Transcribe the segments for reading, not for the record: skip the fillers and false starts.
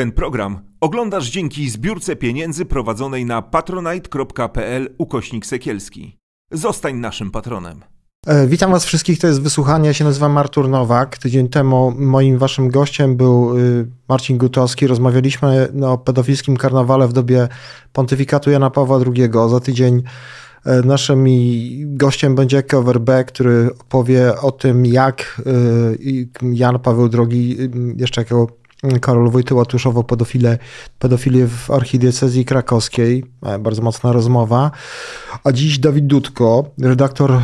Ten program oglądasz dzięki zbiórce pieniędzy prowadzonej na patronite.pl/Sekielski. Zostań naszym patronem. Witam was wszystkich, to jest wysłuchanie. Ja się nazywam Artur Nowak. Tydzień temu moim waszym gościem był Marcin Gutowski. Rozmawialiśmy o pedofilskim karnawale w dobie pontyfikatu Jana Pawła II. Za tydzień naszym gościem będzie Ecke Overbeck, który opowie o tym, jak Jan Paweł II, jeszcze jako Karol Wojtyła, tuszował pedofilię w archidiecezji krakowskiej. Bardzo mocna rozmowa. A dziś Dawid Dudko, redaktor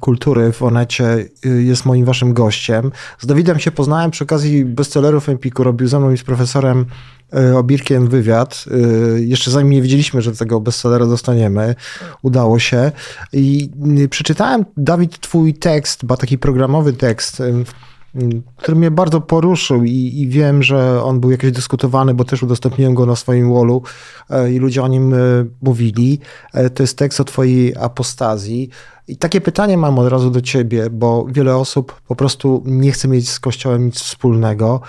kultury w Onecie, jest moim waszym gościem. Z Dawidem się poznałem przy okazji bestsellerów Empiku. Robił ze mną i z profesorem Obirkiem wywiad. Jeszcze zanim nie wiedzieliśmy, że tego bestsellera dostaniemy. Udało się. I przeczytałem, Dawid, twój tekst, bo taki programowy tekst, który mnie bardzo poruszył i wiem, że on był jakoś dyskutowany, bo też udostępniłem go na swoim wallu i ludzie o nim mówili. To jest tekst o twojej apostazji. I takie pytanie mam od razu do ciebie, bo wiele osób po prostu nie chce mieć z Kościołem nic wspólnego,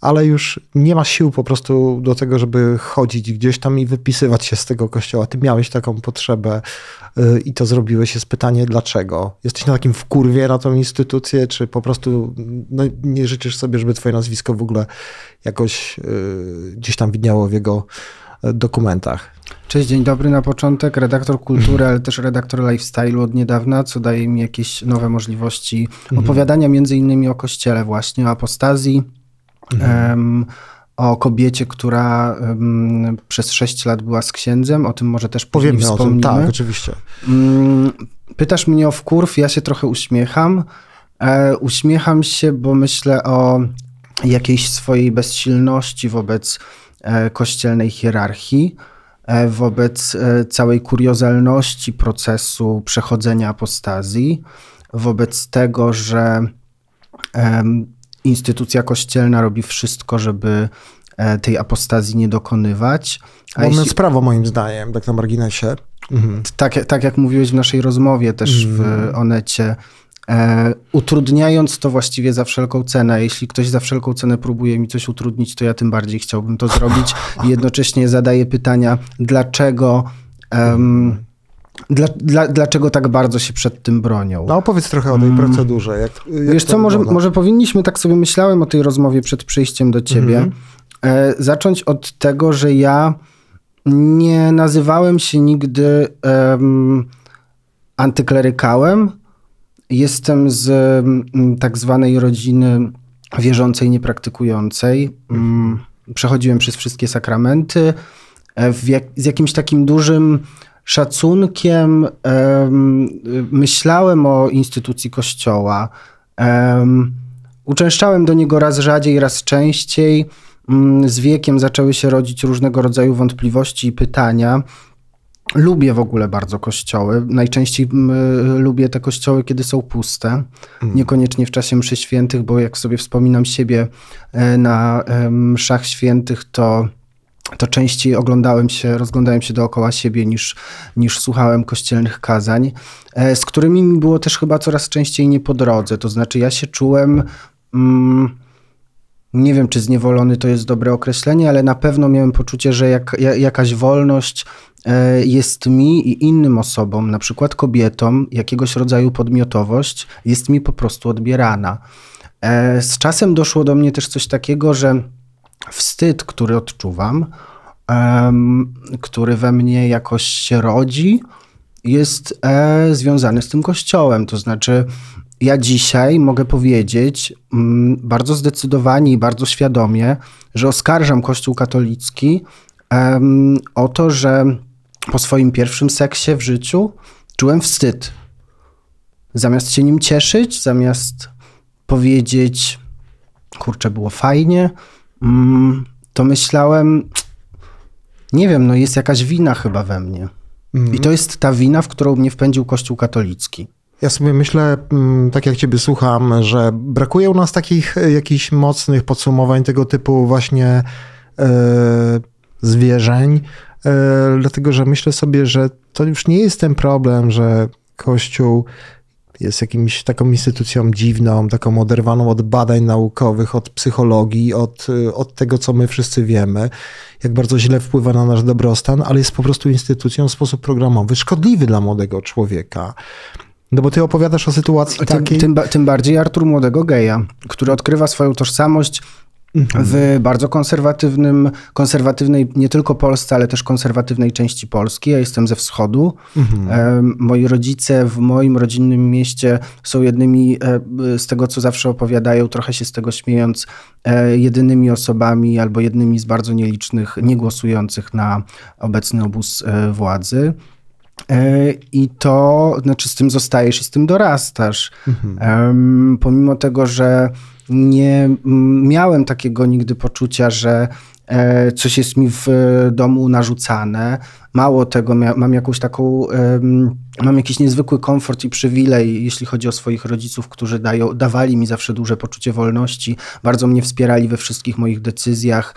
ale już nie ma sił po prostu do tego, żeby chodzić gdzieś tam i wypisywać się z tego Kościoła. Ty miałeś taką potrzebę i to zrobiłeś. Jest pytanie, dlaczego? Jesteś na takim wkurwie na tą instytucję, czy po prostu nie życzysz sobie, żeby twoje nazwisko w ogóle jakoś gdzieś tam widniało w jego dokumentach? Cześć, dzień dobry na początek. Redaktor kultury, ale też redaktor lifestyle'u od niedawna, co daje mi jakieś nowe możliwości opowiadania między innymi o Kościele właśnie, o apostazji, o kobiecie, która przez 6 lat była z księdzem, o tym może też później wspomnimy. Tak, oczywiście. Pytasz mnie o wkurw, ja się trochę uśmiecham. Uśmiecham się, bo myślę o jakiejś swojej bezsilności wobec kościelnej hierarchii, wobec całej kuriozalności procesu przechodzenia apostazji, wobec tego, że instytucja kościelna robi wszystko, żeby tej apostazji nie dokonywać. Mamy sprawę, moim zdaniem, tak na marginesie. Tak jak mówiłeś w naszej rozmowie też w Onecie, utrudniając to właściwie za wszelką cenę. Jeśli ktoś za wszelką cenę próbuje mi coś utrudnić, to ja tym bardziej chciałbym to zrobić. I jednocześnie zadaję pytania, dlaczego tak bardzo się przed tym bronią? No opowiedz trochę o tej procedurze. Jak wiesz co, może powinniśmy, tak sobie myślałem o tej rozmowie przed przyjściem do ciebie, zacząć od tego, że ja nie nazywałem się nigdy antyklerykałem. Jestem z tak zwanej rodziny wierzącej, niepraktykującej. Przechodziłem przez wszystkie sakramenty z jakimś takim dużym szacunkiem myślałem o instytucji Kościoła. Uczęszczałem do niego raz rzadziej, raz częściej. Z wiekiem zaczęły się rodzić różnego rodzaju wątpliwości i pytania. Lubię w ogóle bardzo kościoły. Najczęściej lubię te kościoły, kiedy są puste. Niekoniecznie w czasie mszy świętych, bo jak sobie wspominam siebie na mszach świętych, to częściej rozglądałem się dookoła siebie niż słuchałem kościelnych kazań, z którymi mi było też chyba coraz częściej nie po drodze. To znaczy ja się czułem, nie wiem czy zniewolony to jest dobre określenie, ale na pewno miałem poczucie, że jakaś wolność jest mi i innym osobom, na przykład kobietom, jakiegoś rodzaju podmiotowość jest mi po prostu odbierana. Z czasem doszło do mnie też coś takiego, że wstyd, który odczuwam, który we mnie jakoś się rodzi, jest związany z tym Kościołem. To znaczy ja dzisiaj mogę powiedzieć bardzo zdecydowanie i bardzo świadomie, że oskarżam Kościół katolicki o to, że po swoim pierwszym seksie w życiu czułem wstyd. Zamiast się nim cieszyć, zamiast powiedzieć, kurczę, było fajnie, to myślałem, nie wiem, no jest jakaś wina chyba we mnie. I to jest ta wina, w którą mnie wpędził Kościół katolicki. Ja sobie myślę, tak jak ciebie słucham, że brakuje u nas takich jakichś mocnych podsumowań tego typu właśnie zwierzeń, dlatego że myślę sobie, że to już nie jest ten problem, że Kościół Jest jakimś taką instytucją dziwną, taką oderwaną od badań naukowych, od psychologii, od tego, co my wszyscy wiemy, jak bardzo źle wpływa na nasz dobrostan, ale jest po prostu instytucją w sposób programowy, szkodliwy dla młodego człowieka. No bo ty opowiadasz o sytuacji takiej... Tym bardziej Artur młodego geja, który odkrywa swoją tożsamość w bardzo konserwatywnej nie tylko Polsce, ale też konserwatywnej części Polski. Ja jestem ze wschodu. Moi rodzice w moim rodzinnym mieście są jednymi, z tego co zawsze opowiadają, trochę się z tego śmiejąc, jedynymi osobami albo jednymi z bardzo nielicznych, niegłosujących na obecny obóz władzy. I to, znaczy z tym zostajesz i z tym dorastasz. Pomimo tego, że nie miałem takiego nigdy poczucia, że coś jest mi w domu narzucane. Mało tego, mam jakąś taką, mam jakiś niezwykły komfort i przywilej, jeśli chodzi o swoich rodziców, którzy dawali mi zawsze duże poczucie wolności. Bardzo mnie wspierali we wszystkich moich decyzjach,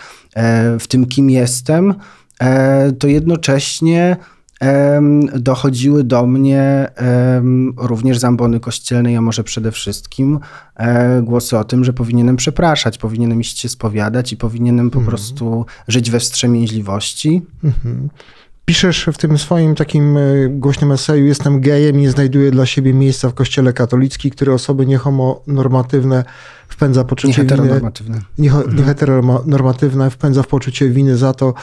w tym kim jestem. To jednocześnie dochodziły do mnie również z ambony kościelnej, a może przede wszystkim głosy o tym, że powinienem przepraszać, powinienem iść się spowiadać i powinienem po prostu żyć we wstrzemięźliwości. Piszesz w tym swoim takim głośnym eseju: jestem gejem, nie znajduję dla siebie miejsca w kościele katolickim, który osoby niehomonormatywne wpędza poczucie winy... Nieheteronormatywne wpędza w poczucie winy za to,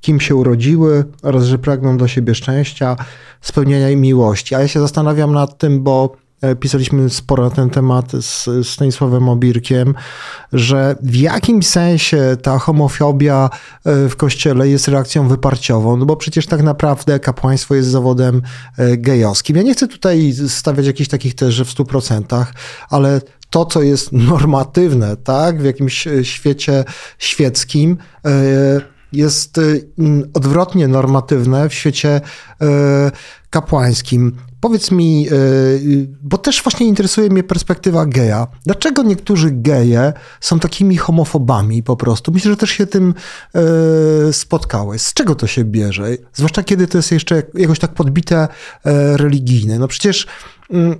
kim się urodziły, oraz że pragną dla siebie szczęścia, spełnienia i miłości. A ja się zastanawiam nad tym, bo pisaliśmy sporo na ten temat z Stanisławem Obirkiem, że w jakim sensie ta homofobia w Kościele jest reakcją wyparciową, no bo przecież tak naprawdę kapłaństwo jest zawodem gejowskim. Ja nie chcę tutaj stawiać jakichś takich też, że w 100%, ale to, co jest normatywne, tak, w jakimś świecie świeckim, jest odwrotnie normatywne w świecie kapłańskim. Powiedz mi, bo też właśnie interesuje mnie perspektywa geja. Dlaczego niektórzy geje są takimi homofobami po prostu? Myślę, że też się tym spotkałeś. Z czego to się bierze? Zwłaszcza kiedy to jest jeszcze jakoś tak podbite religijne. No przecież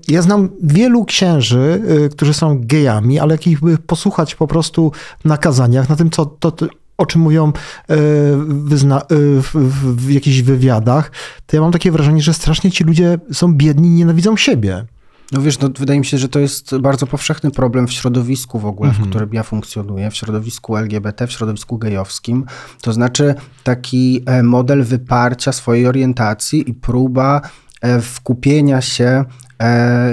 ja znam wielu księży, którzy są gejami, ale jak ich by posłuchać po prostu na kazaniach, na tym, co to o czym mówią w jakichś wywiadach, to ja mam takie wrażenie, że strasznie ci ludzie są biedni i nienawidzą siebie. No wiesz, no, wydaje mi się, że to jest bardzo powszechny problem w środowisku w ogóle, w którym ja funkcjonuję, w środowisku LGBT, w środowisku gejowskim. To znaczy taki model wyparcia swojej orientacji i próba wkupienia się,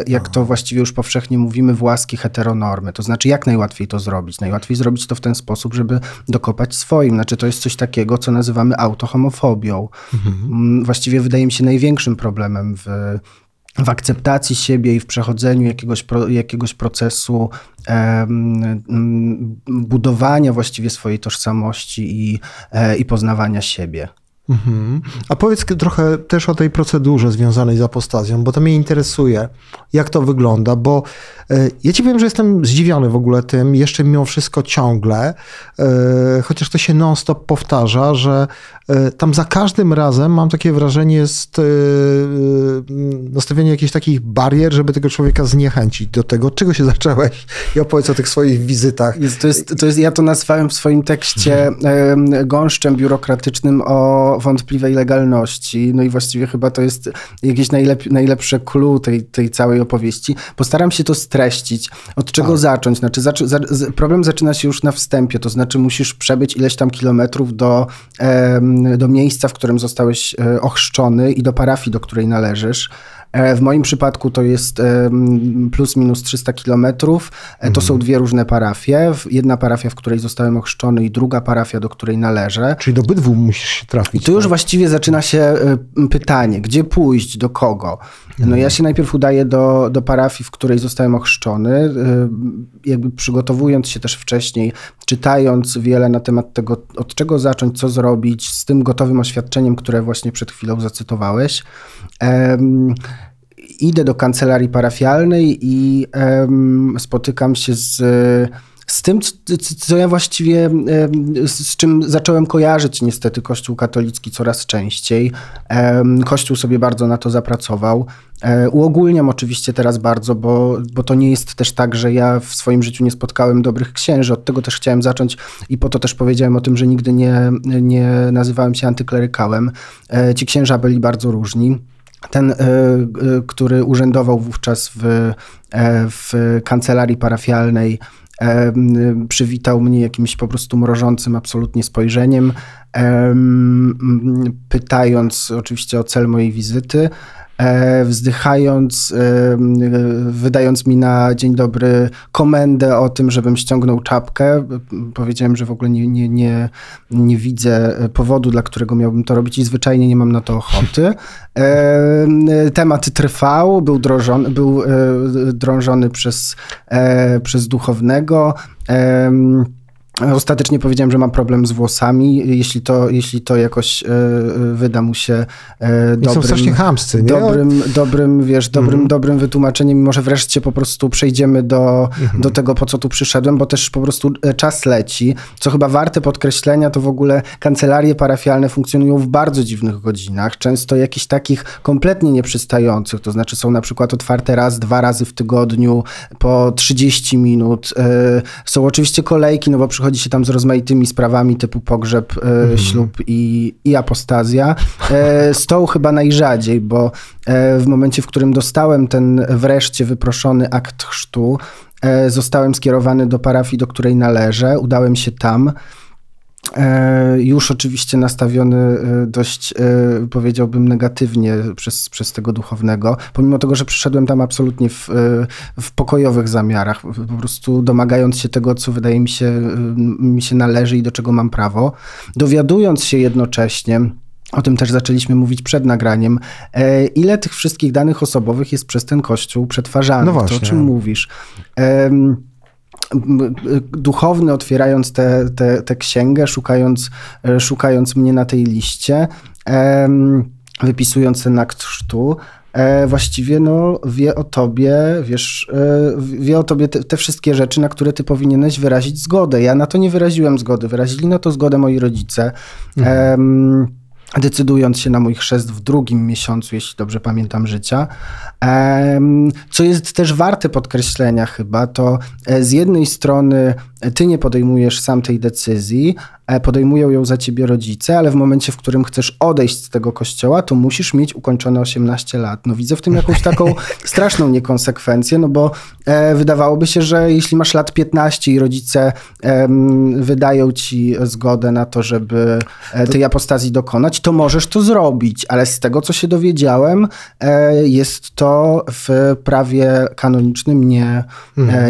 jak to właściwie już powszechnie mówimy, w łaski heteronormy. To znaczy, jak najłatwiej to zrobić? Najłatwiej zrobić to w ten sposób, żeby dokopać swoim. Znaczy, to jest coś takiego, co nazywamy autohomofobią. Właściwie wydaje mi się największym problemem w akceptacji siebie i w przechodzeniu jakiegoś procesu budowania właściwie swojej tożsamości i poznawania siebie. A powiedz trochę też o tej procedurze związanej z apostazją, bo to mnie interesuje, jak to wygląda, bo ja ci powiem, że jestem zdziwiony w ogóle tym, jeszcze mimo wszystko ciągle, chociaż to się non-stop powtarza, że tam za każdym razem mam takie wrażenie, jest nastawienie jakichś takich barier, żeby tego człowieka zniechęcić do tego, czego się zacząłeś i opowiedz o tych swoich wizytach. Ja to nazwałem w swoim tekście gąszczem biurokratycznym o wątpliwej legalności. No i właściwie chyba to jest jakieś najlepsze clue tej całej opowieści. Postaram się to streścić. Od czego zacząć? Znaczy, problem zaczyna się już na wstępie, to znaczy musisz przebyć ileś tam kilometrów do miejsca, w którym zostałeś ochrzczony i do parafii, do której należysz. W moim przypadku to jest plus minus 300 kilometrów. To są dwie różne parafie. Jedna parafia, w której zostałem ochrzczony, i druga parafia, do której należę. Czyli do obydwu musisz się trafić. To już właściwie zaczyna się pytanie, gdzie pójść, do kogo? No ja się najpierw udaję do parafii, w której zostałem ochrzczony, jakby przygotowując się też wcześniej, czytając wiele na temat tego, od czego zacząć, co zrobić z tym gotowym oświadczeniem, które właśnie przed chwilą zacytowałeś. Idę do kancelarii parafialnej i spotykam się z z tym, co ja właściwie, z czym zacząłem kojarzyć niestety Kościół katolicki coraz częściej. Kościół sobie bardzo na to zapracował. Uogólniam oczywiście teraz bardzo, bo to nie jest też tak, że ja w swoim życiu nie spotkałem dobrych księży. Od tego też chciałem zacząć i po to też powiedziałem o tym, że nigdy nie nazywałem się antyklerykałem. Ci księża byli bardzo różni. Ten, który urzędował wówczas w kancelarii parafialnej, przywitał mnie jakimś po prostu mrożącym absolutnie spojrzeniem, pytając oczywiście o cel mojej wizyty, wzdychając, wydając mi na dzień dobry komendę o tym, żebym ściągnął czapkę. Powiedziałem, że w ogóle nie widzę powodu, dla którego miałbym to robić i zwyczajnie nie mam na to ochoty. Temat trwał, był drążony przez duchownego. Ostatecznie powiedziałem, że mam problem z włosami, jeśli to jakoś wyda mu się dobrym... I są strasznie chamscy, nie? Dobrym wytłumaczeniem, może wreszcie po prostu przejdziemy do tego, po co tu przyszedłem, bo też po prostu czas leci. Co chyba warte podkreślenia, to w ogóle kancelarie parafialne funkcjonują w bardzo dziwnych godzinach, często jakichś takich kompletnie nieprzystających, to znaczy są na przykład otwarte raz, dwa razy w tygodniu, po 30 minut. Są oczywiście kolejki, no bo przychodzi się tam z rozmaitymi sprawami typu pogrzeb, ślub i apostazja. Stoł chyba najrzadziej, bo w momencie, w którym dostałem ten wreszcie wyproszony akt chrztu, zostałem skierowany do parafii, do której należę. Udałem się tam. Już oczywiście nastawiony dość, powiedziałbym, negatywnie przez tego duchownego, pomimo tego, że przyszedłem tam absolutnie w pokojowych zamiarach, po prostu domagając się tego, co wydaje mi się należy i do czego mam prawo, dowiadując się jednocześnie, o tym też zaczęliśmy mówić przed nagraniem, ile tych wszystkich danych osobowych jest przez ten Kościół przetwarzanych, no właśnie. To o czym mówisz. Duchowny, otwierając tę księgę, szukając mnie na tej liście, wypisując ten akt chrztu, właściwie wie o tobie, wiesz, wie o tobie te wszystkie rzeczy, na które ty powinieneś wyrazić zgodę. Ja na to nie wyraziłem zgody, wyrazili na to zgodę moi rodzice. Decydując się na mój chrzest w drugim miesiącu, jeśli dobrze pamiętam, życia. Co jest też warte podkreślenia chyba, to z jednej strony ty nie podejmujesz sam tej decyzji, podejmują ją za ciebie rodzice, ale w momencie, w którym chcesz odejść z tego kościoła, to musisz mieć ukończone 18 lat. No widzę w tym jakąś taką straszną niekonsekwencję, no bo wydawałoby się, że jeśli masz lat 15 i rodzice wydają ci zgodę na to, żeby tej apostazji dokonać, to możesz to zrobić, ale z tego, co się dowiedziałem, jest to w prawie kanonicznym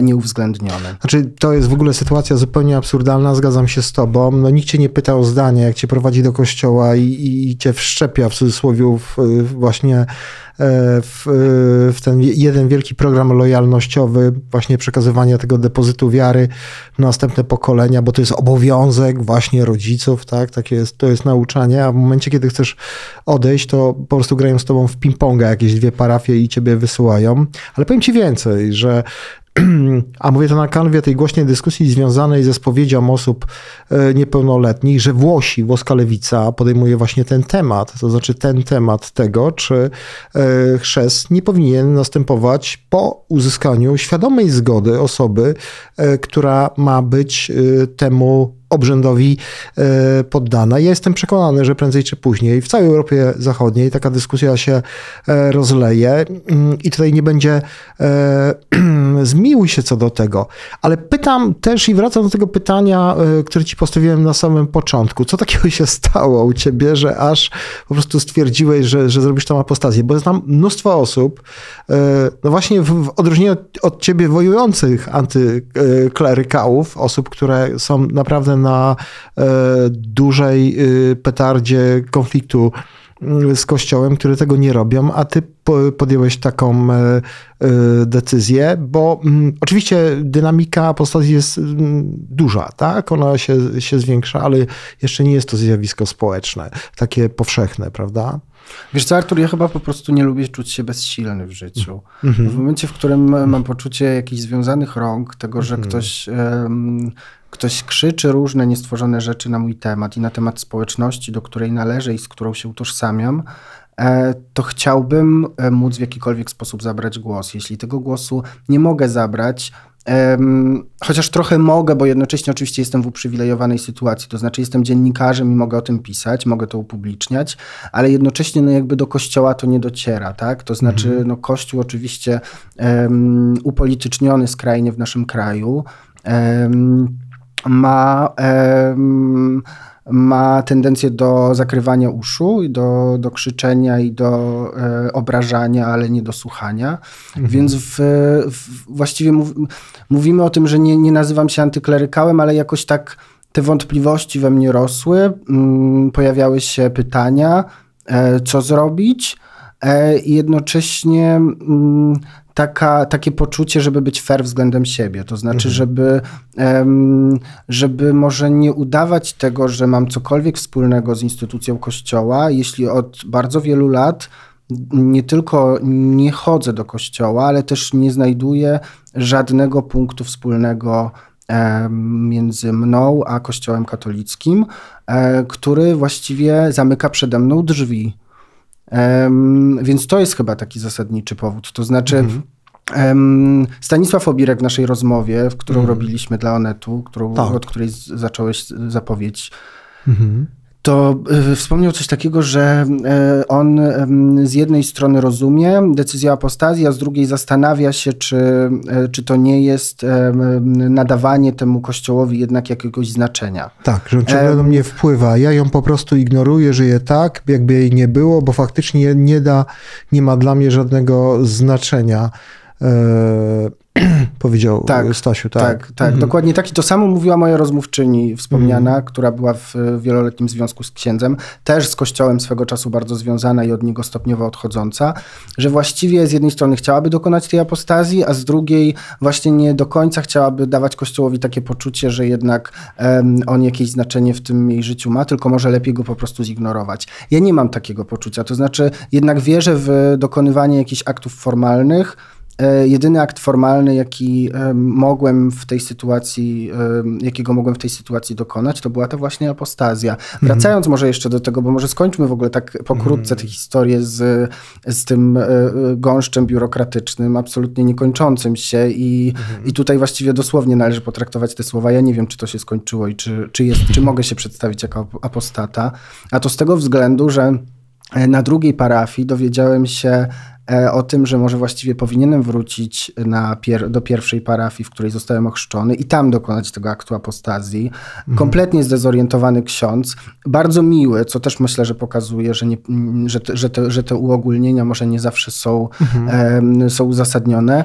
nieuwzględnione. Znaczy, to jest w ogóle sytuacja zupełnie absurdalna, zgadzam się z tobą. No, nikt cię nie pyta o zdanie, jak cię prowadzi do kościoła i cię wszczepia w cudzysłowie właśnie w ten jeden wielki program lojalnościowy, właśnie przekazywania tego depozytu wiary na następne pokolenia, bo to jest obowiązek właśnie rodziców, tak? To jest nauczanie, a w momencie, kiedy chcesz odejść, to po prostu grają z tobą w ping-ponga jakieś dwie parafie i ciebie wysyłają. Ale powiem ci więcej, że a mówię to na kanwie tej głośnej dyskusji związanej ze spowiedzią osób niepełnoletnich, że włoska lewica podejmuje właśnie ten temat, to znaczy ten temat tego, czy chrzest nie powinien następować po uzyskaniu świadomej zgody osoby, która ma być temu obrzędowi poddana. Ja jestem przekonany, że prędzej czy później w całej Europie Zachodniej taka dyskusja się rozleje i tutaj nie będzie zmiłuj się co do tego. Ale pytam też i wracam do tego pytania, które ci postawiłem na samym początku. Co takiego się stało u ciebie, że aż po prostu stwierdziłeś, że zrobisz tą apostazję? Bo jest tam mnóstwo osób, no właśnie w odróżnieniu od ciebie wojujących antyklerykałów, osób, które są naprawdę na dużej petardzie konfliktu z Kościołem, które tego nie robią, a ty podjąłeś taką decyzję, bo oczywiście dynamika apostazji jest duża, tak? Ona się zwiększa, ale jeszcze nie jest to zjawisko społeczne, takie powszechne, prawda? Wiesz co, Artur, ja chyba po prostu nie lubię czuć się bezsilny w życiu. Mm-hmm. W momencie, w którym mam poczucie jakichś związanych rąk, tego, że ktoś krzyczy różne niestworzone rzeczy na mój temat i na temat społeczności, do której należę i z którą się utożsamiam, to chciałbym móc w jakikolwiek sposób zabrać głos. Jeśli tego głosu nie mogę zabrać, chociaż trochę mogę, bo jednocześnie oczywiście jestem w uprzywilejowanej sytuacji, to znaczy jestem dziennikarzem i mogę o tym pisać, mogę to upubliczniać, ale jednocześnie no jakby do Kościoła to nie dociera, tak? To znaczy no Kościół oczywiście upolityczniony skrajnie w naszym kraju ma tendencję do zakrywania uszu, i do krzyczenia i do obrażania, ale nie do słuchania. Mhm. Więc właściwie mówimy o tym, że nie nazywam się antyklerykałem, ale jakoś tak te wątpliwości we mnie rosły. Pojawiały się pytania, co zrobić i jednocześnie takie poczucie, żeby być fair względem siebie. To znaczy, żeby może nie udawać tego, że mam cokolwiek wspólnego z instytucją Kościoła, jeśli od bardzo wielu lat nie tylko nie chodzę do Kościoła, ale też nie znajduję żadnego punktu wspólnego między mną a Kościołem katolickim, który właściwie zamyka przede mną drzwi. Więc to jest chyba taki zasadniczy powód. To znaczy Stanisław Obirek w naszej rozmowie, którą robiliśmy dla Onetu, od której zacząłeś zapowiedź, to wspomniał coś takiego, że on z jednej strony rozumie decyzję apostazji, a z drugiej zastanawia się, czy to nie jest nadawanie temu Kościołowi jednak jakiegoś znaczenia. Tak, że ciągle do mnie wpływa. Ja ją po prostu ignoruję, żyję tak, jakby jej nie było, bo faktycznie nie ma dla mnie żadnego znaczenia. Powiedział tak, Stasiu, tak, dokładnie tak. I to samo mówiła moja rozmówczyni wspomniana, która była w wieloletnim związku z księdzem, też z Kościołem swego czasu bardzo związana i od niego stopniowo odchodząca, że właściwie z jednej strony chciałaby dokonać tej apostazji, a z drugiej właśnie nie do końca chciałaby dawać Kościołowi takie poczucie, że jednak on jakieś znaczenie w tym jej życiu ma, tylko może lepiej go po prostu zignorować. Ja nie mam takiego poczucia, to znaczy jednak wierzę w dokonywanie jakichś aktów formalnych. Jedyny akt formalny, jakiego mogłem w tej sytuacji dokonać, to była ta właśnie apostazja. Wracając może jeszcze do tego, bo może skończmy w ogóle tak pokrótce tę historię z tym gąszczem biurokratycznym, absolutnie niekończącym się i tutaj właściwie dosłownie należy potraktować te słowa. Ja nie wiem, czy to się skończyło i czy mogę się przedstawić jako apostata, a to z tego względu, że na drugiej parafii dowiedziałem się o tym, że może właściwie powinienem wrócić do pierwszej parafii, w której zostałem ochrzczony i tam dokonać tego aktu apostazji. Kompletnie zdezorientowany ksiądz, bardzo miły, co też myślę, że pokazuje, że te uogólnienia może nie zawsze są uzasadnione.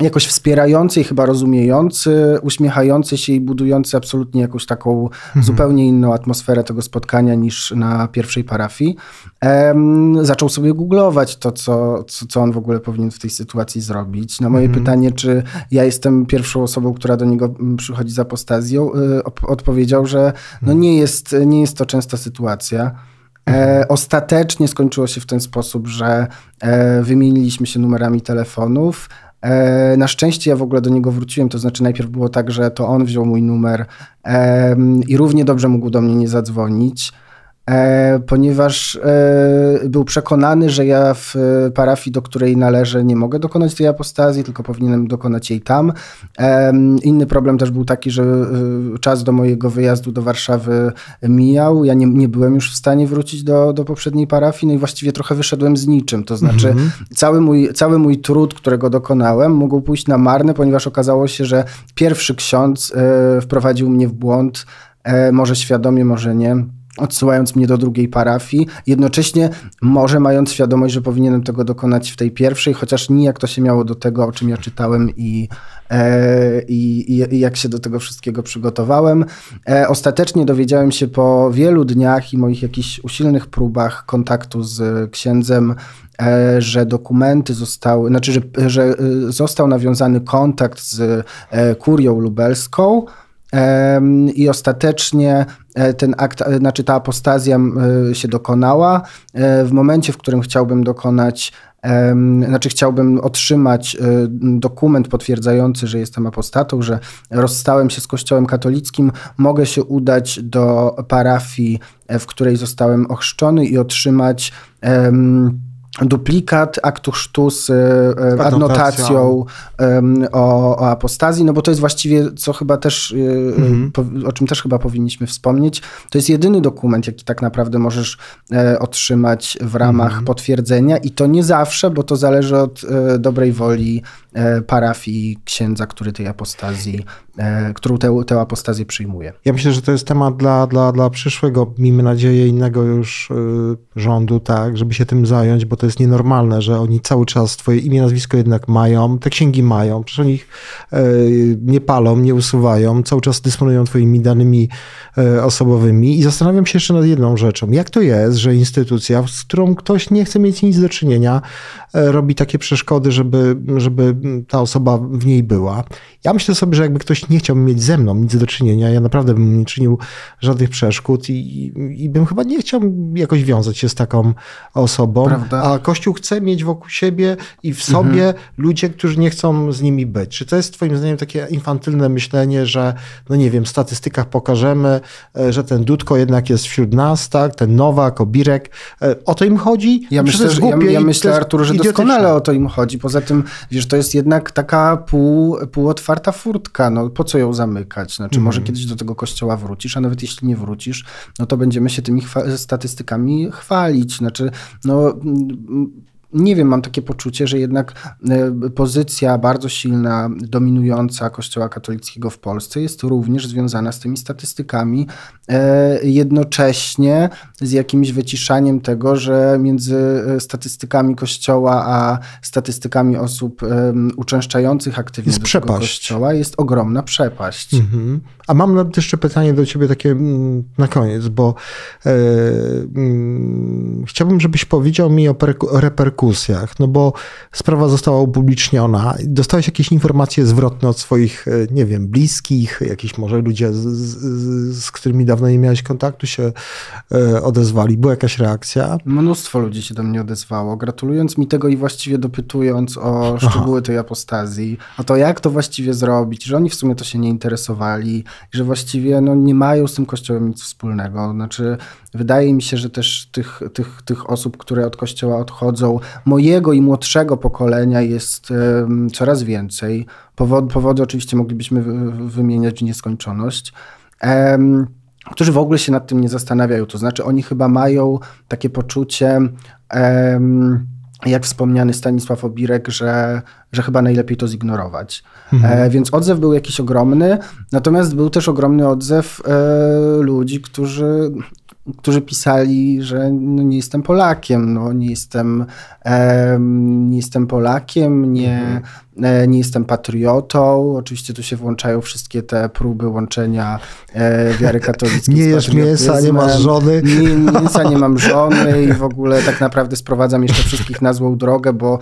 Jakoś wspierający i chyba rozumiejący, uśmiechający się i budujący absolutnie jakąś taką zupełnie inną atmosferę tego spotkania niż na pierwszej parafii. Zaczął sobie googlować to, co on w ogóle powinien w tej sytuacji zrobić. Na moje pytanie, czy ja jestem pierwszą osobą, która do niego przychodzi z apostazją, odpowiedział, że no nie jest to częsta sytuacja. Ostatecznie skończyło się w ten sposób, że wymieniliśmy się numerami telefonów. Na szczęście ja w ogóle do niego wróciłem, to znaczy najpierw było tak, że to on wziął mój numer i równie dobrze mógł do mnie nie zadzwonić, ponieważ był przekonany, że ja w parafii, do której należę, nie mogę dokonać tej apostazji, tylko powinienem dokonać jej tam. Inny problem też był taki, że czas do mojego wyjazdu do Warszawy mijał. Ja nie byłem już w stanie wrócić do poprzedniej parafii, no i właściwie trochę wyszedłem z niczym. To znaczy cały mój trud, którego dokonałem, mógł pójść na marne, ponieważ okazało się, że pierwszy ksiądz wprowadził mnie w błąd, może świadomie, może nie, odsyłając mnie do drugiej parafii, jednocześnie może mając świadomość, że powinienem tego dokonać w tej pierwszej, chociaż nijak to się miało do tego, o czym ja czytałem i jak się do tego wszystkiego przygotowałem. Ostatecznie dowiedziałem się po wielu dniach i moich jakichś usilnych próbach kontaktu z księdzem, że dokumenty zostały, znaczy, że został nawiązany kontakt z Kurią Lubelską, i ostatecznie ten akt, znaczy ta apostazja się dokonała. W momencie, w którym chciałbym dokonać, znaczy chciałbym otrzymać dokument potwierdzający, że jestem apostatą, że rozstałem się z Kościołem katolickim, mogę się udać do parafii, w której zostałem ochrzczony i otrzymać duplikat aktu chrztu z adnotacją o apostazji, no bo to jest właściwie, co chyba też, o czym też chyba powinniśmy wspomnieć, to jest jedyny dokument, jaki tak naprawdę możesz otrzymać w ramach potwierdzenia i to nie zawsze, bo to zależy od dobrej woli parafii księdza, który tej apostazji, którą tę apostazję przyjmuje. Ja myślę, że to jest temat dla przyszłego, miejmy nadzieję, innego już rządu, tak, żeby się tym zająć, bo to jest nienormalne, że oni cały czas twoje imię, nazwisko jednak mają, te księgi mają, przecież oni ich nie palą, nie usuwają, cały czas dysponują twoimi danymi osobowymi i zastanawiam się jeszcze nad jedną rzeczą. Jak to jest, że instytucja, z którą ktoś nie chce mieć nic do czynienia, robi takie przeszkody, żeby ta osoba w niej była. Ja myślę sobie, że jakby ktoś nie chciał mieć ze mną nic do czynienia, ja naprawdę bym nie czynił żadnych przeszkód i bym chyba nie chciał jakoś wiązać się z taką osobą. Prawda. A Kościół chce mieć wokół siebie i w sobie ludzie, którzy nie chcą z nimi być. Czy to jest twoim zdaniem takie infantylne myślenie, że no nie wiem, w statystykach pokażemy, że ten Dudko jednak jest wśród nas, tak? Ten Nowak, Obirek. O to im chodzi? Ja myślę, że Artur, że doskonale o to im chodzi. Poza tym, wiesz, to jest jednak taka półotwarta furtka, no po co ją zamykać? Znaczy może kiedyś do tego kościoła wrócisz, a nawet jeśli nie wrócisz, no to będziemy się tymi statystykami chwalić. Znaczy, no nie wiem, mam takie poczucie, że jednak pozycja bardzo silna, dominująca Kościoła katolickiego w Polsce jest również związana z tymi statystykami, jednocześnie z jakimś wyciszaniem tego, że między statystykami Kościoła a statystykami osób uczęszczających aktywnie do tego Kościoła jest ogromna przepaść. Mhm. A mam nawet jeszcze pytanie do ciebie takie na koniec, bo chciałbym, żebyś powiedział mi o reperkusjach. No bo sprawa została upubliczniona. Dostałeś jakieś informacje zwrotne od swoich, nie wiem, bliskich, jakiś może ludzie, z którymi dawno nie miałeś kontaktu, się odezwali. Była jakaś reakcja? Mnóstwo ludzi się do mnie odezwało, gratulując mi tego i właściwie dopytując o szczegóły tej apostazji, o to, jak to właściwie zrobić, że oni w sumie to się nie interesowali, że właściwie no, nie mają z tym Kościołem nic wspólnego. Znaczy, wydaje mi się, że też tych osób, które od Kościoła odchodzą, mojego i młodszego pokolenia jest coraz więcej. Powody oczywiście moglibyśmy wymieniać w nieskończoność, którzy w ogóle się nad tym nie zastanawiają. To znaczy oni chyba mają takie poczucie, jak wspomniany Stanisław Obirek, że chyba najlepiej to zignorować. Więc odzew był jakiś ogromny, natomiast był też ogromny odzew ludzi, którzy pisali, że no nie jestem Polakiem, no nie jestem Polakiem, nie jestem patriotą. Oczywiście tu się włączają wszystkie te próby łączenia wiary katolickiej nie z patriotyzmem. Jesz mięsa, nie masz żony. Nie mam żony i w ogóle tak naprawdę sprowadzam jeszcze wszystkich na złą drogę, bo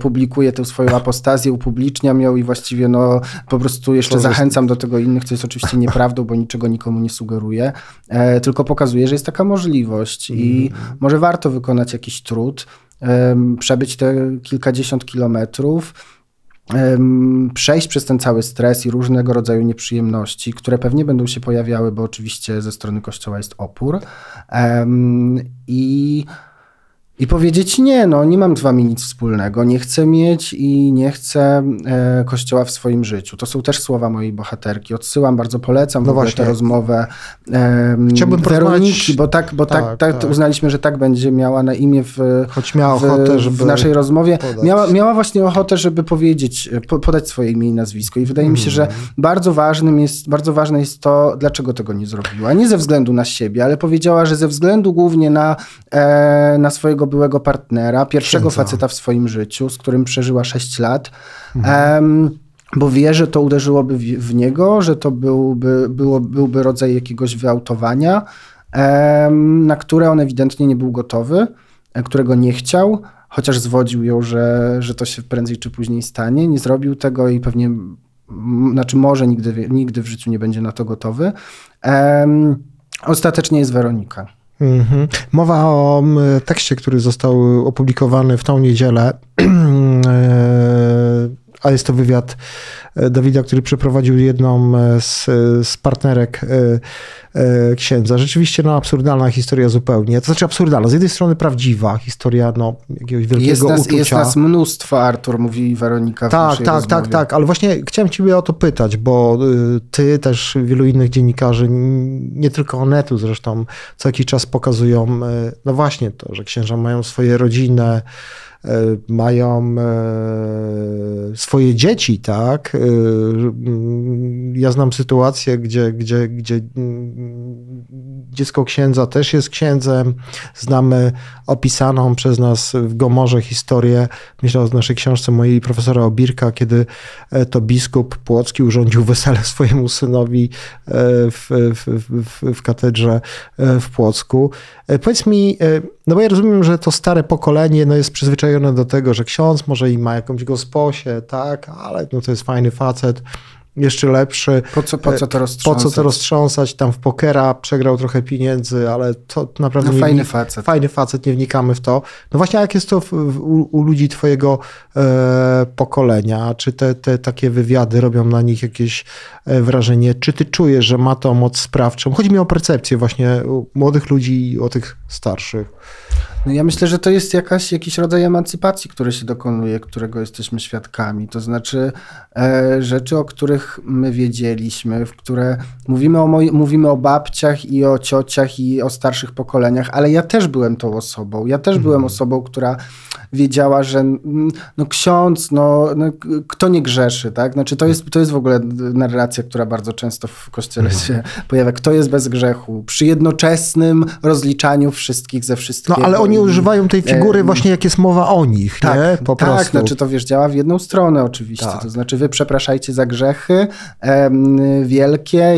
publikuję tę swoją apostazję, upubliczniam ją i właściwie no po prostu jeszcze zachęcam do tego innych, co jest oczywiście nieprawdą, bo niczego nikomu nie sugeruję. Tylko pokazuję, że jest taka możliwość i może warto wykonać jakiś trud, przebyć te kilkadziesiąt kilometrów, przejść przez ten cały stres i różnego rodzaju nieprzyjemności, które pewnie będą się pojawiały, bo oczywiście ze strony Kościoła jest opór. I powiedzieć nie, no nie mam z wami nic wspólnego, nie chcę mieć i nie chcę Kościoła w swoim życiu. To są też słowa mojej bohaterki. Odsyłam, bardzo polecam no w ogóle tę rozmowę Weroniki, bo tak uznaliśmy, że tak będzie miała na imię w naszej rozmowie. Miała właśnie ochotę, żeby podać swoje imię i nazwisko i wydaje mi się, że bardzo ważne jest to, dlaczego tego nie zrobiła. Nie ze względu na siebie, ale powiedziała, że ze względu głównie na swojego byłego partnera, pierwszego faceta w swoim życiu, z którym przeżyła 6 lat, bo wie, że to uderzyłoby w niego, że to byłby rodzaj jakiegoś wyautowania, na które on ewidentnie nie był gotowy, którego nie chciał, chociaż zwodził ją, że to się prędzej czy później stanie, nie zrobił tego i pewnie znaczy może nigdy w życiu nie będzie na to gotowy. Ostatecznie jest Weronika. Mm-hmm. Mowa o tekście, który został opublikowany w tą niedzielę, a jest to wywiad Dawida, który przeprowadził jedną z partnerek księdza. Rzeczywiście absurdalna historia zupełnie. To znaczy absurdalna. Z jednej strony prawdziwa historia jakiegoś wielkiego uczucia. Jest nas mnóstwo, Artur, mówi Weronika. Tak. Ale właśnie chciałem ciebie o to pytać, bo ty też, wielu innych dziennikarzy, nie tylko Onetu zresztą, co jakiś czas pokazują, no właśnie to, że księża mają swoje rodzinę, mają swoje dzieci, tak? Ja znam sytuację, gdzie dziecko księdza też jest księdzem. Znamy opisaną przez nas w Gomorze historię, myślę o naszej książce mojej profesora Obirka, kiedy to biskup Płocki urządził wesele swojemu synowi w katedrze w Płocku. Powiedz mi, no bo ja rozumiem, że to stare pokolenie no jest przyzwyczajone do tego, że ksiądz może i ma jakąś gosposię, tak, ale no to jest fajny facet, jeszcze lepszy. Po co to roztrząsać? Tam w pokera przegrał trochę pieniędzy, ale to naprawdę... No, fajny facet, nie wnikamy w to. No właśnie, jak jest to u ludzi twojego pokolenia? Czy te takie wywiady robią na nich jakieś wrażenie? Czy ty czujesz, że ma to moc sprawczą? Chodzi mi o percepcję właśnie u młodych ludzi i o tych starszych. No ja myślę, że to jest jakiś rodzaj emancypacji, który się dokonuje, którego jesteśmy świadkami. To znaczy rzeczy, o których my wiedzieliśmy, w które mówimy o babciach i o ciociach i o starszych pokoleniach, ale ja też byłem tą osobą. Ja też byłem osobą, która wiedziała, że ksiądz, kto nie grzeszy, tak? Znaczy to jest w ogóle narracja, która bardzo często w Kościele się pojawia. Kto jest bez grzechu? Przy jednoczesnym rozliczaniu wszystkich ze wszystkiego. No ale oni używają tej figury właśnie, jak jest mowa o nich, tak, nie? Po prostu. Znaczy to wiesz, działa w jedną stronę oczywiście. Tak. To znaczy wy przepraszajcie za grzechy wielkie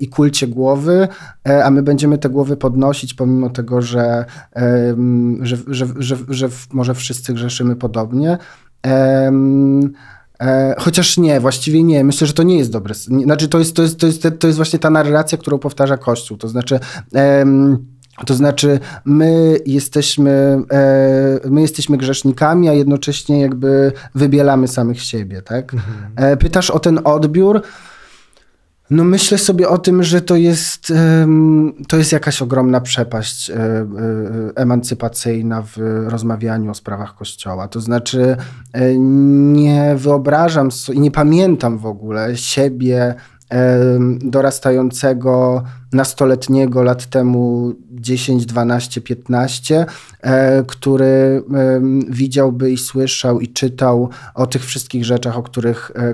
i kulcie głowy, a my będziemy te głowy podnosić pomimo tego, że może wszyscy grzeszymy podobnie. Chociaż nie, właściwie nie. Myślę, że to nie jest dobre. Znaczy to jest właśnie ta narracja, którą powtarza Kościół. To znaczy my jesteśmy grzesznikami, a jednocześnie jakby wybielamy samych siebie, tak? Mhm. Pytasz o ten odbiór. No myślę sobie o tym, że to jest jakaś ogromna przepaść emancypacyjna w rozmawianiu o sprawach Kościoła. To znaczy nie wyobrażam i nie pamiętam w ogóle siebie dorastającego nastoletniego lat temu 10, 12, 15, który widziałby i słyszał i czytał o tych wszystkich rzeczach,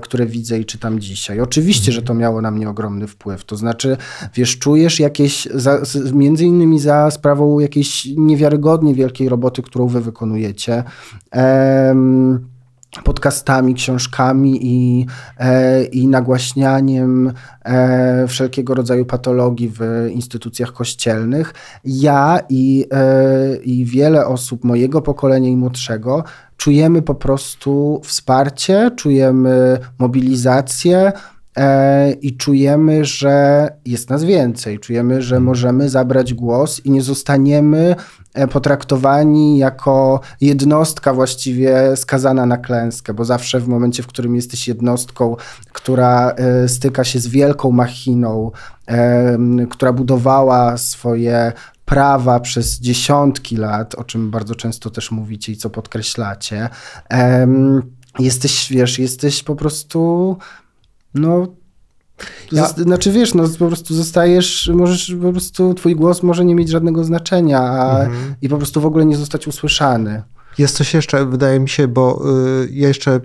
które widzę i czytam dzisiaj. Oczywiście, że to miało na mnie ogromny wpływ. To znaczy, wiesz, czujesz jakieś, między innymi za sprawą jakiejś niewiarygodnie wielkiej roboty, którą wy wykonujecie, podcastami, książkami i nagłaśnianiem wszelkiego rodzaju patologii w instytucjach kościelnych. Ja i wiele osób mojego pokolenia i młodszego czujemy po prostu wsparcie, czujemy mobilizację i czujemy, że jest nas więcej. Czujemy, że możemy zabrać głos i nie zostaniemy potraktowani jako jednostka właściwie skazana na klęskę, bo zawsze w momencie, w którym jesteś jednostką, która styka się z wielką machiną, która budowała swoje prawa przez dziesiątki lat, o czym bardzo często też mówicie i co podkreślacie, jesteś po prostu... po prostu zostajesz, możesz po prostu, twój głos może nie mieć żadnego znaczenia i po prostu w ogóle nie zostać usłyszany. Jest coś jeszcze, wydaje mi się, bo ja jeszcze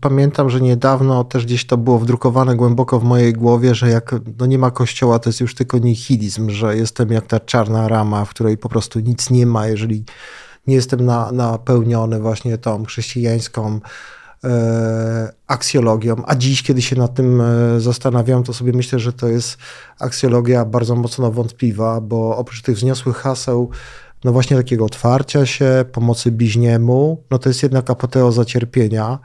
pamiętam, że niedawno też gdzieś to było wdrukowane głęboko w mojej głowie, że jak nie ma kościoła, to jest już tylko nihilizm, że jestem jak ta czarna rama, w której po prostu nic nie ma, jeżeli nie jestem napełniony właśnie tą chrześcijańską aksjologią, a dziś, kiedy się nad tym zastanawiam, to sobie myślę, że to jest aksjologia bardzo mocno wątpliwa, bo oprócz tych wzniosłych haseł no właśnie takiego otwarcia się, pomocy bliźniemu, no to jest jednak apoteoza cierpienia.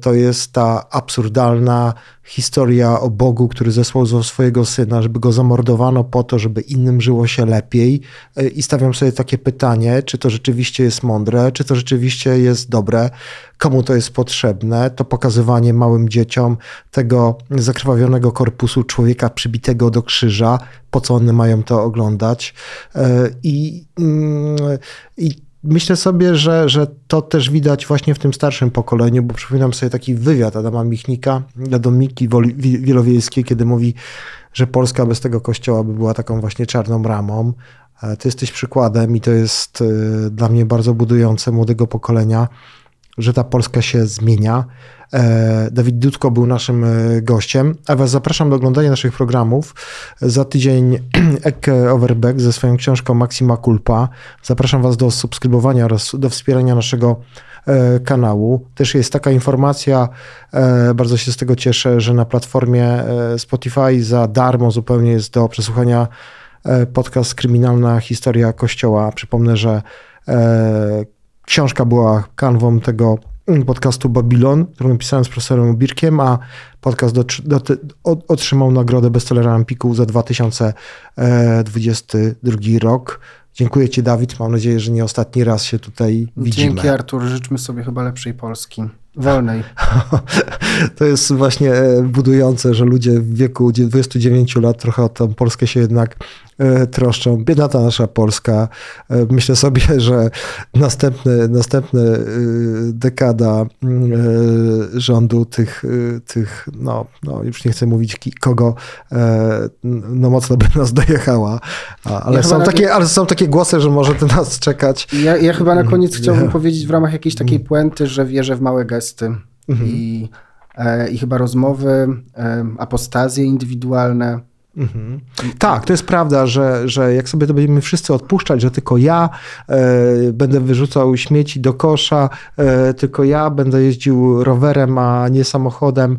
To jest ta absurdalna historia o Bogu, który zesłał swojego syna, żeby go zamordowano po to, żeby innym żyło się lepiej. I stawiam sobie takie pytanie, czy to rzeczywiście jest mądre, czy to rzeczywiście jest dobre, komu to jest potrzebne. To pokazywanie małym dzieciom tego zakrwawionego korpusu człowieka przybitego do krzyża, po co one mają to oglądać. I myślę sobie, że to też widać właśnie w tym starszym pokoleniu, bo przypominam sobie taki wywiad Adama Michnika dla Domniki Wielowiejskiej, kiedy mówi, że Polska bez tego kościoła by była taką właśnie czarną ramą. Ty jesteś przykładem i to jest dla mnie bardzo budujące młodego pokolenia, że ta Polska się zmienia. Dawid Dudko był naszym gościem, a was zapraszam do oglądania naszych programów. Za tydzień Ecke Overbeck ze swoją książką Maxima Culpa. Zapraszam was do subskrybowania oraz do wspierania naszego kanału. Też jest taka informacja, bardzo się z tego cieszę, że na platformie Spotify za darmo zupełnie jest do przesłuchania podcast Kryminalna Historia Kościoła. Przypomnę, że książka była kanwą tego podcastu Babilon, którą napisałem z profesorem Obirkiem, a podcast otrzymał nagrodę bestsellera Empiku za 2022 rok. Dziękuję ci, Dawid. Mam nadzieję, że nie ostatni raz się tutaj widzimy. Dzięki, Artur. Życzmy sobie chyba lepszej Polski. Wolnej. To jest właśnie budujące, że ludzie w wieku 29 lat trochę o tą Polskę się jednak troszczą. Biedna ta nasza Polska. Myślę sobie, że następna dekada rządu tych no już nie chcę mówić kogo, no mocno by nas dojechała. Ale są takie głosy, że może to nas czekać. Ja chyba na koniec chciałbym powiedzieć w ramach jakiejś takiej puenty, że wierzę w małe gesty i chyba rozmowy, apostazje indywidualne. Mhm. Tak, to jest prawda, że jak sobie to będziemy wszyscy odpuszczać, że tylko ja będę wyrzucał śmieci do kosza, tylko ja będę jeździł rowerem, a nie samochodem,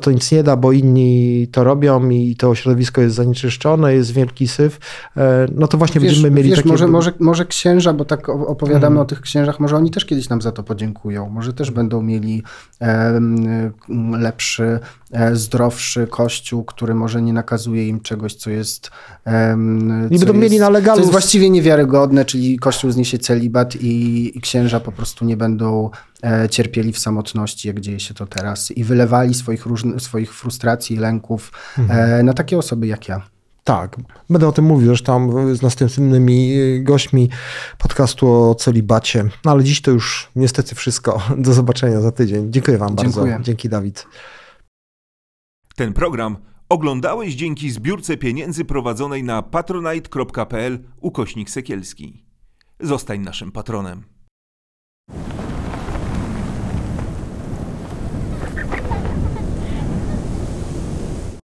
to nic nie da, bo inni to robią i to środowisko jest zanieczyszczone, jest wielki syf, no to właśnie będziemy mieli takie... Może księża, bo tak opowiadamy o tych księżach, może oni też kiedyś nam za to podziękują, może też będą mieli lepszy, zdrowszy kościół, który może nie nakazuje im czegoś, co jest, co jest właściwie niewiarygodne, czyli kościół zniesie celibat i księża po prostu nie będą cierpieli w samotności, jak dzieje się to teraz, i wylewali swoich frustracji, lęków na takie osoby jak ja. Tak, będę o tym mówił zresztą z następnymi gośćmi podcastu o celibacie. No ale dziś to już niestety wszystko. Do zobaczenia za tydzień. Dziękuję wam bardzo. Dziękuję. Dzięki, Dawid. Ten program oglądałeś dzięki zbiórce pieniędzy prowadzonej na patronite.pl/Sekielski. Zostań naszym patronem.